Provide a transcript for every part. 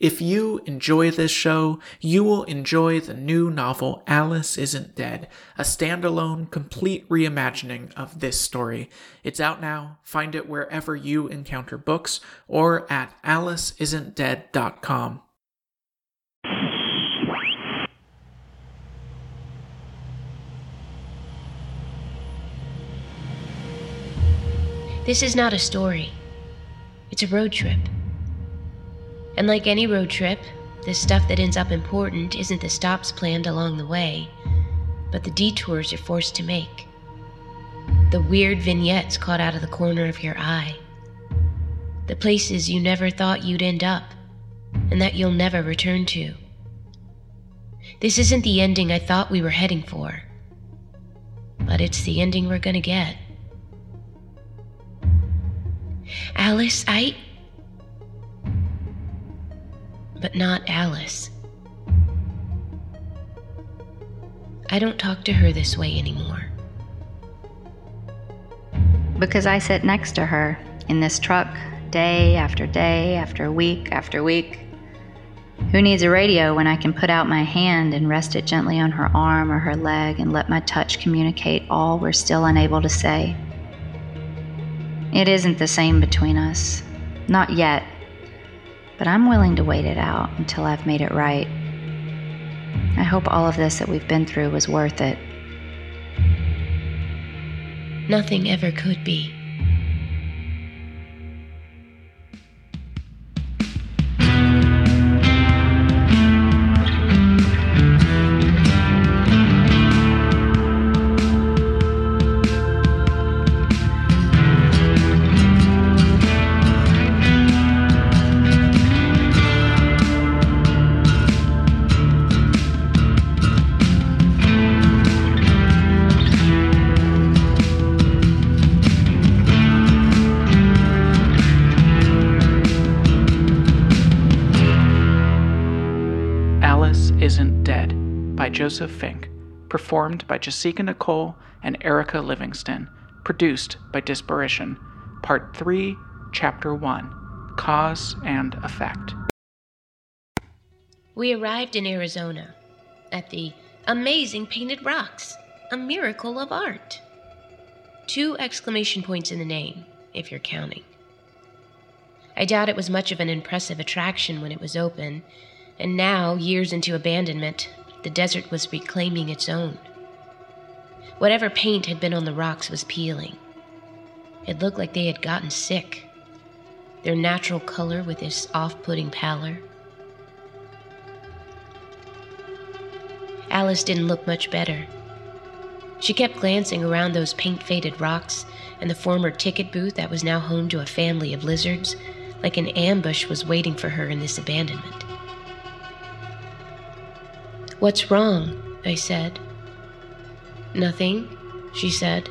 If you enjoy this show, you will enjoy the new novel Alice Isn't Dead, a standalone, complete reimagining of this story. It's out now. Find it wherever you encounter books or at aliceisn'tdead.com. This is not a story. It's a road trip. And like any road trip, the stuff that ends up important isn't the stops planned along the way, but the detours you're forced to make. The weird vignettes caught out of the corner of your eye. The places you never thought you'd end up, and that you'll never return to. This isn't the ending I thought we were heading for, but it's the ending we're gonna get. Alice, But not Alice. I don't talk to her this way anymore. Because I sit next to her in this truck day, after week, Who needs a radio when I can put out my hand and rest it gently on her arm or her leg and let my touch communicate all we're still unable to say? It isn't the same between us. Not yet. But I'm willing to wait it out until I've made it right. I hope all of this that we've been through was worth it. Nothing ever could be. Joseph Fink, performed by Jessica Nicole and Erica Livingston, produced by Disparition, Part 3, Chapter 1, Cause and Effect. We arrived in Arizona at the amazing Painted Rocks, a miracle of art. 2 exclamation points in the name, if you're counting. I doubt it was much of an impressive attraction when it was open, and now, years into abandonment, the desert was reclaiming its own. Whatever paint had been on the rocks was peeling. It looked like they had gotten sick, their natural color with this off-putting pallor. Alice didn't look much better. She kept glancing around those paint-faded rocks and the former ticket booth that was now home to a family of lizards, like an ambush was waiting for her in this abandonment. "What's wrong?" I said. "Nothing," she said.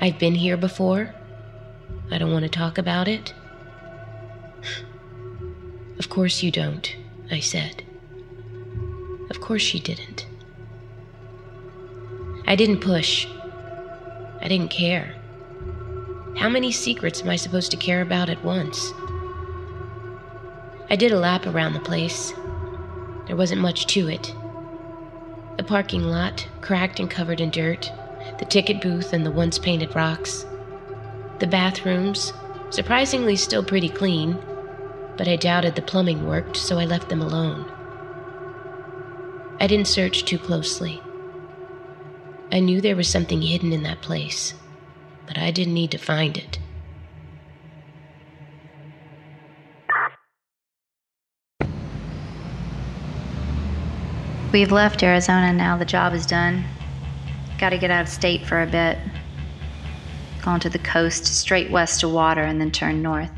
"I've been here before. I don't want to talk about it." "Of course you don't," I said. Of course she didn't. I didn't push. I didn't care. How many secrets am I supposed to care about at once? I did a lap around the place. There wasn't much to it. The parking lot, cracked and covered in dirt, the ticket booth and the once painted rocks, the bathrooms, surprisingly still pretty clean, but I doubted the plumbing worked, so I left them alone. I didn't search too closely. I knew there was something hidden in that place, but I didn't need to find it. We've left Arizona now. The job is done. Got to get out of state for a bit. Gone to the coast, straight west to water, and then turn north.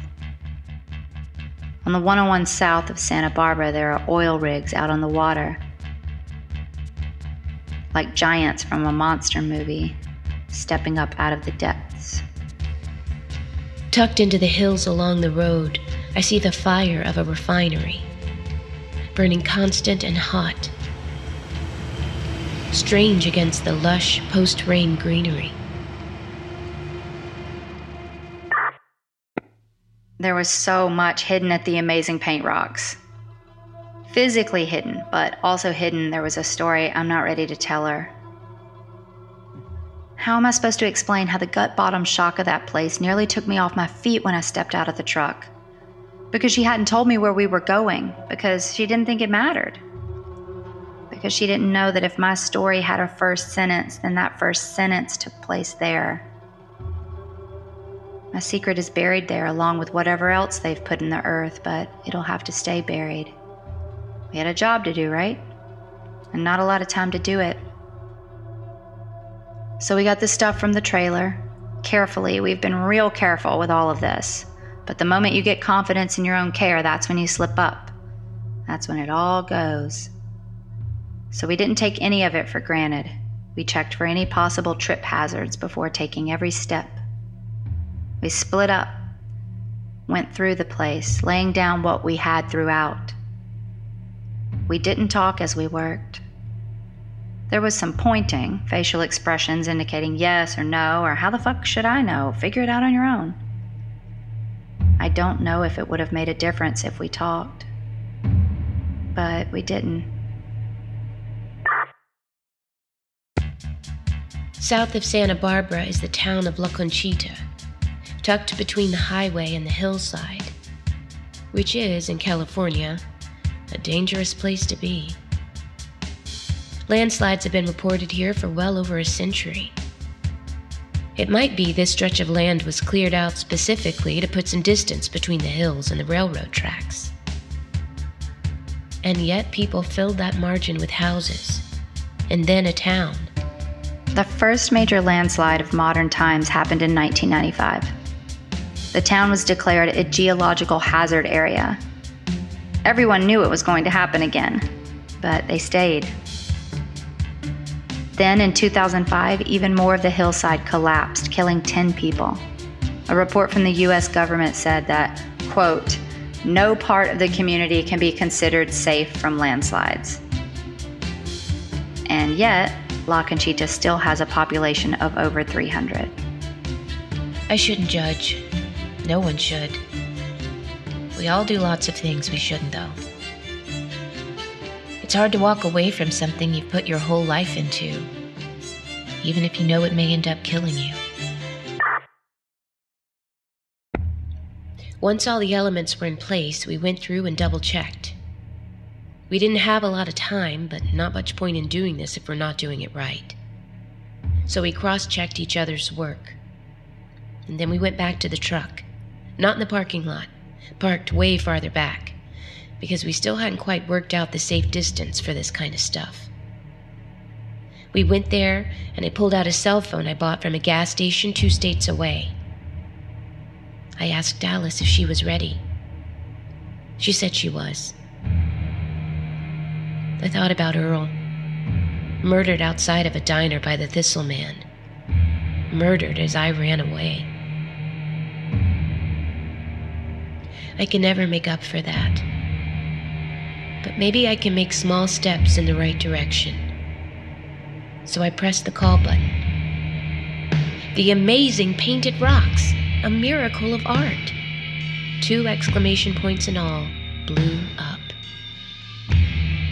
On the 101 south of Santa Barbara, there are oil rigs out on the water. Like giants from a monster movie, stepping up out of the depths. Tucked into the hills along the road, I see the fire of a refinery, burning constant and hot. Strange against the lush post-rain greenery. There was so much hidden at the amazing paint rocks. physically hidden, but also hidden there was a story I'm not ready to tell her. How am I supposed to explain how the gut-bottom shock of that place nearly took me off my feet when I stepped out of the truck? Because she hadn't told me where we were going, because she didn't think it mattered. Because she didn't know that if my story had a first sentence, then that first sentence took place there. My secret is buried there along with whatever else they've put in the earth, but it'll have to stay buried. We had a job to do, right? And not a lot of time to do it. So we got the stuff from the trailer. Carefully, we've been real careful with all of this. But the moment you get confidence in your own care, that's when you slip up. That's when it all goes. So we didn't take any of it for granted. We checked for any possible trip hazards before taking every step. We split up, went through the place, laying down what we had throughout. We didn't talk as we worked. There was some pointing, facial expressions indicating yes or no, or how the fuck should I know? Figure it out on your own. I don't know if it would have made a difference if we talked, but we didn't. South of Santa Barbara is the town of La Conchita, tucked between the highway and the hillside, which is, in California, a dangerous place to be. Landslides have been reported here for well over a century. It might be this stretch of land was cleared out specifically to put some distance between the hills and the railroad tracks. And yet people filled that margin with houses, and then a town. The first major landslide of modern times happened in 1995. The town was declared a geological hazard area. Everyone knew it was going to happen again, but they stayed. Then in 2005, even more of the hillside collapsed, killing 10 people. A report from the U.S. government said that, quote, no part of the community can be considered safe from landslides. And yet, La Conchita still has a population of over 300. I shouldn't judge. No one should. We all do lots of things we shouldn't, though. It's hard to walk away from something you've put your whole life into, even if you know it may end up killing you. Once all the elements were in place, we went through and double-checked. We didn't have a lot of time, but not much point in doing this if we're not doing it right. So we cross-checked each other's work. And then we went back to the truck, not in the parking lot, parked way farther back, because we still hadn't quite worked out the safe distance for this kind of stuff. We went there, and I pulled out a cell phone I bought from a gas station 2 states away. I asked Alice if she was ready. She said she was. I thought about Earl, murdered outside of a diner by the Thistle Man, murdered as I ran away. I can never make up for that. But maybe I can make small steps in the right direction. So I pressed the call button. The amazing Painted Rocks, a miracle of art. 2 exclamation points in all, blew up.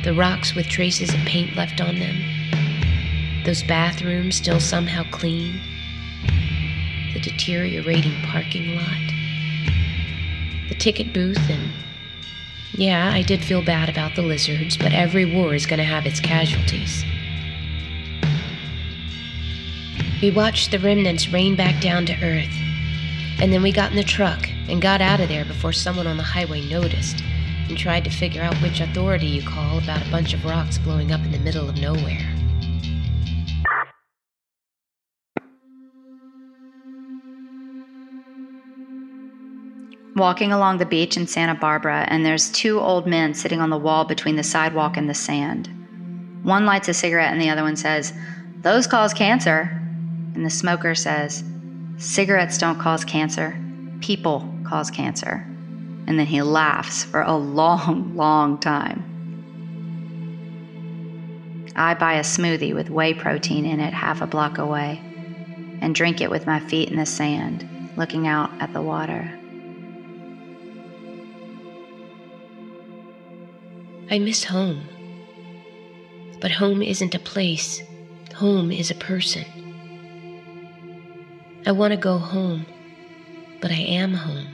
The rocks with traces of paint left on them. Those bathrooms still somehow clean. The deteriorating parking lot. The ticket booth and... yeah, I did feel bad about the lizards, but every war is going to have its casualties. We watched the remnants rain back down to earth, and then we got in the truck and got out of there before someone on the highway noticed and tried to figure out which authority you call about a bunch of rocks blowing up in the middle of nowhere. Walking along the beach in Santa Barbara, and there's 2 old men sitting on the wall between the sidewalk and the sand. One lights a cigarette and the other one says, "Those cause cancer." And the smoker says, "Cigarettes don't cause cancer. People cause cancer." And then he laughs for a long, long time. I buy a smoothie with whey protein in it half a block away and drink it with my feet in the sand, looking out at the water. I miss home. But home isn't a place. Home is a person. I want to go home, but I am home.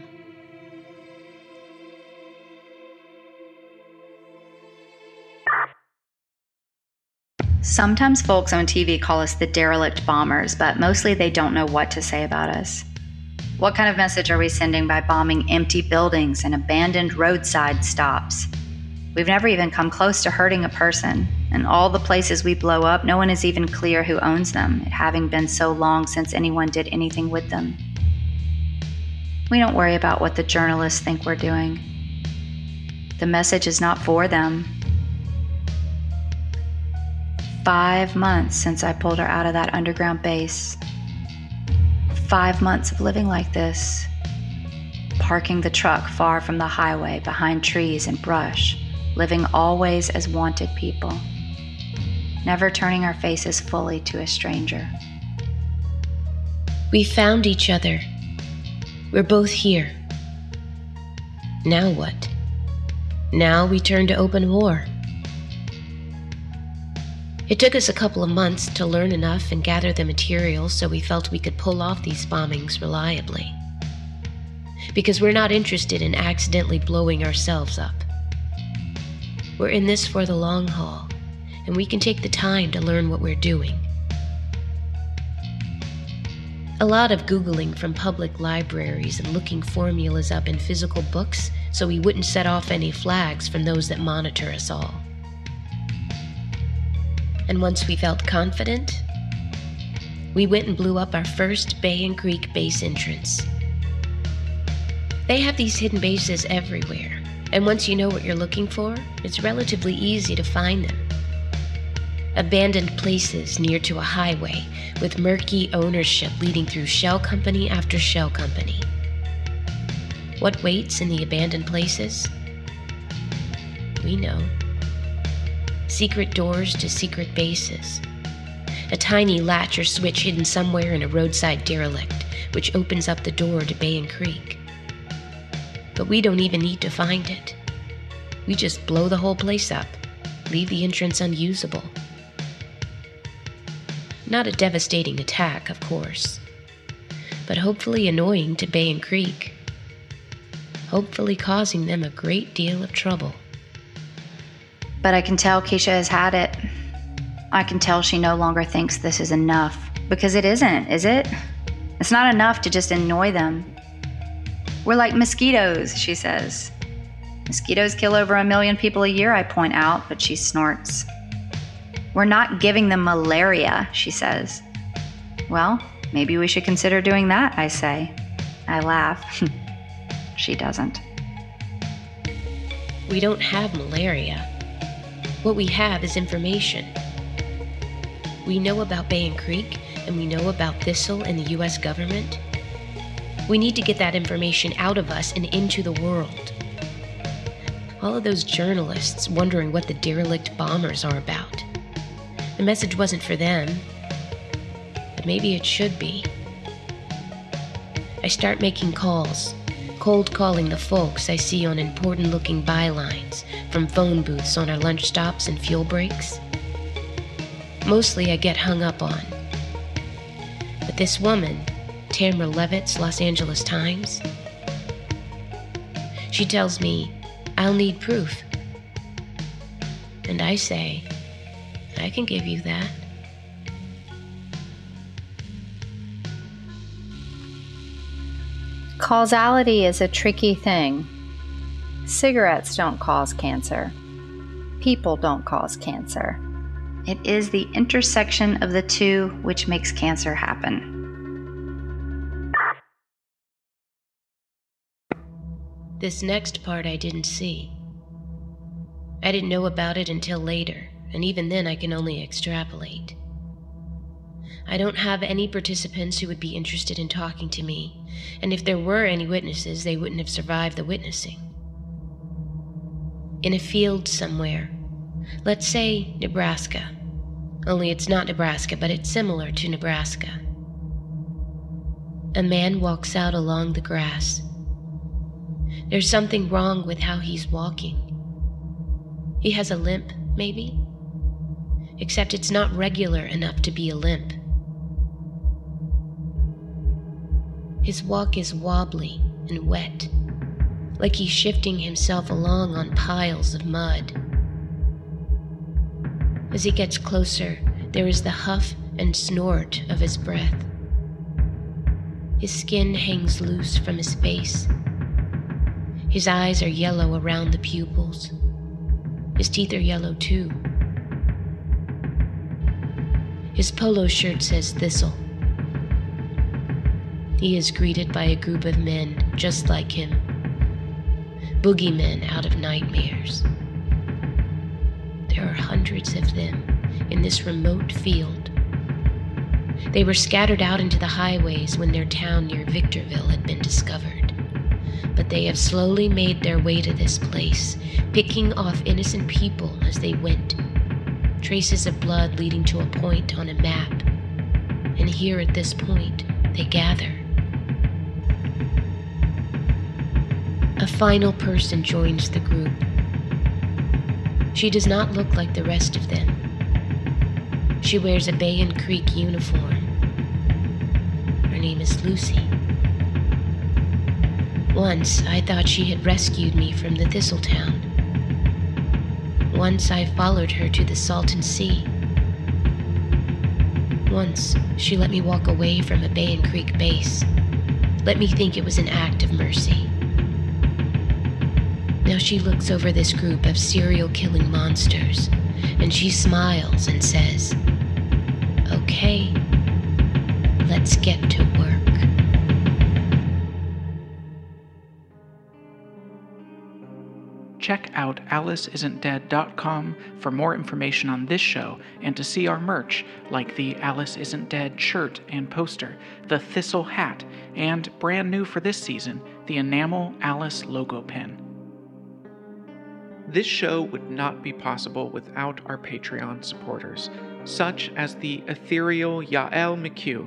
Sometimes folks on TV call us the derelict bombers, but mostly they don't know what to say about us. What kind of message are we sending by bombing empty buildings and abandoned roadside stops? We've never even come close to hurting a person, and all the places we blow up, no one is even clear who owns them, it having been so long since anyone did anything with them. We don't worry about what the journalists think we're doing. The message is not for them. 5 months since I pulled her out of that underground base. 5 months of living like this, parking the truck far from the highway behind trees and brush, living always as wanted people, never turning our faces fully to a stranger. We found each other. We're both here. Now what? Now we turn to open war. It took us a couple of months to learn enough and gather the materials so we felt we could pull off these bombings reliably. Because we're not interested in accidentally blowing ourselves up. We're in this for the long haul, and we can take the time to learn what we're doing. A lot of Googling from public libraries and looking formulas up in physical books so we wouldn't set off any flags from those that monitor us all. And once we felt confident, we went and blew up our first Bay and Creek base entrance. They have these hidden bases everywhere. And once you know what you're looking for, it's relatively easy to find them. Abandoned places near to a highway with murky ownership leading through shell company after shell company. What waits in the abandoned places? We know. Secret doors to secret bases. A tiny latch or switch hidden somewhere in a roadside derelict, which opens up the door to Bay and Creek. But we don't even need to find it. We just blow the whole place up, leave the entrance unusable. Not a devastating attack, of course, but hopefully annoying to Bay and Creek. Hopefully causing them a great deal of trouble. But I can tell Keisha has had it. I can tell she no longer thinks this is enough, because it isn't, is it? It's not enough to just annoy them. We're like mosquitoes, she says. Mosquitoes kill over 1 million people a year, I point out, but she snorts. We're not giving them malaria, she says. Well, maybe we should consider doing that, I say. I laugh. She doesn't. We don't have malaria. What we have is information. We know about Bay and Creek, and we know about Thistle and the U.S. government. We need to get that information out of us and into the world. All of those journalists wondering what the derelict bombers are about. The message wasn't for them, but maybe it should be. I start making calls, cold calling the folks I see on important looking bylines from phone booths on our lunch stops and fuel breaks. Mostly I get hung up on. But this woman, Tamara Levitt's Los Angeles Times. She tells me, I'll need proof. And I say, I can give you that. Causality is a tricky thing. Cigarettes don't cause cancer. People don't cause cancer. It is the intersection of the two which makes cancer happen. This next part I didn't see. I didn't know about it until later, and even then I can only extrapolate. I don't have any participants who would be interested in talking to me, and if there were any witnesses, they wouldn't have survived the witnessing. In a field somewhere, let's say Nebraska, only it's not Nebraska, but it's similar to Nebraska. A man walks out along the grass. There's something wrong with how he's walking. He has a limp, maybe? Except it's not regular enough to be a limp. His walk is wobbly and wet, like he's shifting himself along on piles of mud. As he gets closer, there is the huff and snort of his breath. His skin hangs loose from his face. His eyes are yellow around the pupils. His teeth are yellow too. His polo shirt says Thistle. He is greeted by a group of men just like him. Boogeymen out of nightmares. There are hundreds of them in this remote field. They were scattered out into the highways when their town near Victorville had been discovered. But they have slowly made their way to this place, picking off innocent people as they went. Traces of blood leading to a point on a map. And here at this point, they gather. A final person joins the group. She does not look like the rest of them. She wears a Bay and Creek uniform. Her name is Lucy. Once I thought she had rescued me from the Thistletown. Once I followed her to the Salton Sea. Once she let me walk away from a Bay and Creek base. Let me think it was an act of mercy. Now she looks over this group of serial killing monsters, and she smiles and says, "Okay, let's get to work." Check out AliceIsn'tDead.com for more information on this show and to see our merch, like the Alice Isn't Dead shirt and poster, the Thistle hat, and brand new for this season, the enamel Alice logo pen. This show would not be possible without our Patreon supporters, such as the ethereal Yael McHugh,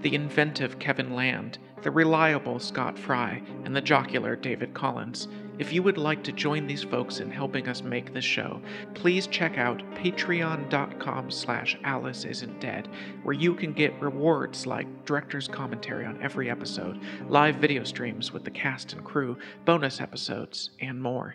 the inventive Kevin Land, the reliable Scott Fry, and the jocular David Collins. If you would like to join these folks in helping us make this show, please check out patreon.com/AliceIsn'tDead, where you can get rewards like director's commentary on every episode, live video streams with the cast and crew, bonus episodes, and more.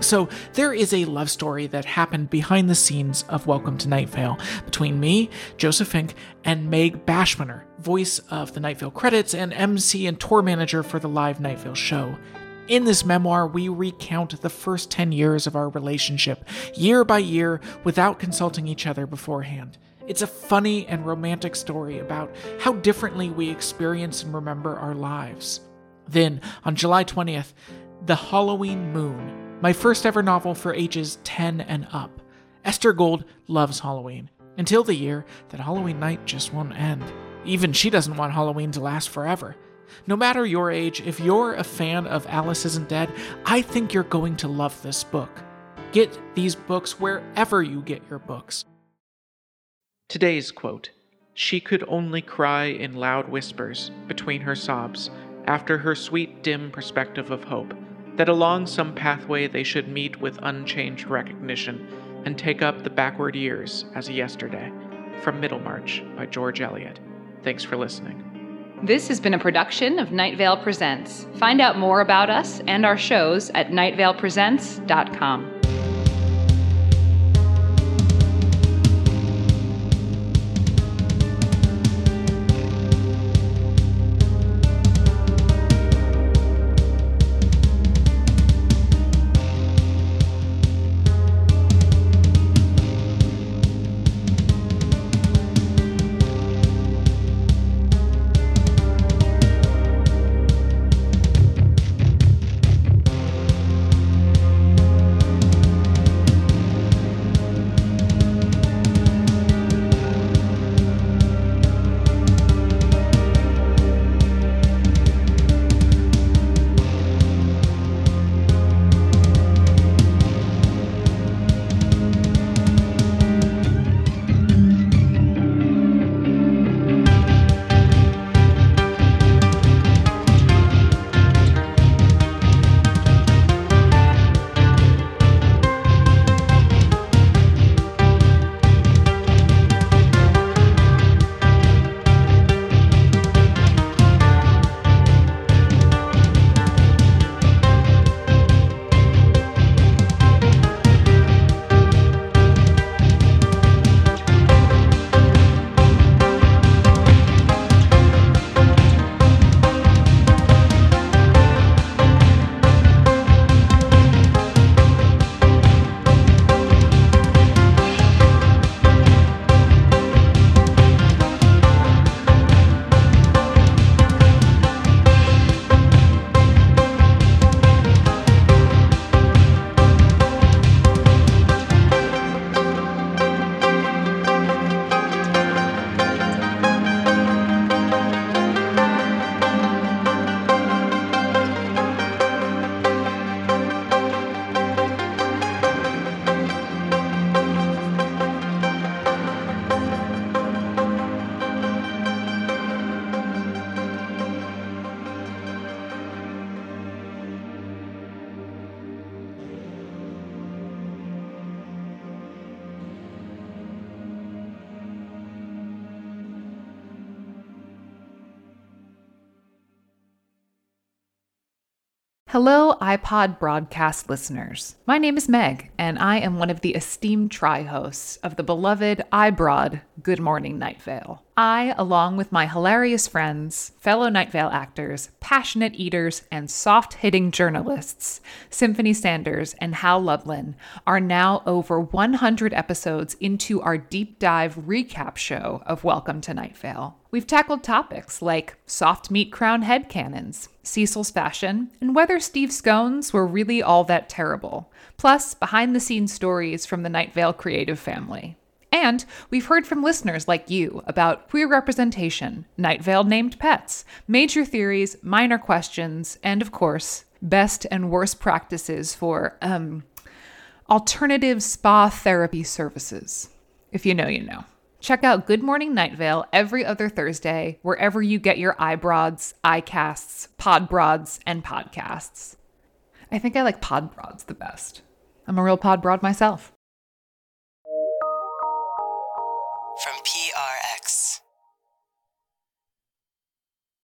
So there is a love story that happened behind the scenes of Welcome to Night Vale between me, Joseph Fink, and Meg Bashmaner, voice of the Night Vale credits and MC and tour manager for the live Night Vale show. In this memoir, we recount the first 10 years of our relationship, year by year, without consulting each other beforehand. It's a funny and romantic story about how differently we experience and remember our lives. Then, on July 20th, The Halloween Moon, my first ever novel for ages 10 and up. Esther Gold loves Halloween, until the year that Halloween night just won't end. Even she doesn't want Halloween to last forever. No matter your age, if you're a fan of Alice Isn't Dead, I think you're going to love this book. Get these books wherever you get your books. Today's quote, "She could only cry in loud whispers between her sobs after her sweet dim perspective of hope, that along some pathway they should meet with unchanged recognition and take up the backward years as a yesterday." From Middlemarch by George Eliot. Thanks for listening. This has been a production of Night Vale Presents. Find out more about us and our shows at nightvalepresents.com. Hello, iPod broadcast listeners. My name is Meg, and I am one of the esteemed tri-hosts of the beloved iBroad Good Morning Night Vale. I, along with my hilarious friends, fellow Night Vale actors, passionate eaters, and soft-hitting journalists, Symphony Sanders and Hal Loveland, are now over 100 episodes into our deep dive recap show of Welcome to Night Vale. We've tackled topics like soft meat crown head cannons, Cecil's fashion, and whether Steve scones were really all that terrible, plus behind-the-scenes stories from the Night Vale creative family. And we've heard from listeners like you about queer representation, Night Vale named pets, major theories, minor questions, and of course, best and worst practices for alternative spa therapy services. If you know, you know. Check out Good Morning Night Vale every other Thursday, wherever you get your iBroads, iCasts, Podbroads, and podcasts. I think I like Podbroads the best. I'm a real Podbroad myself.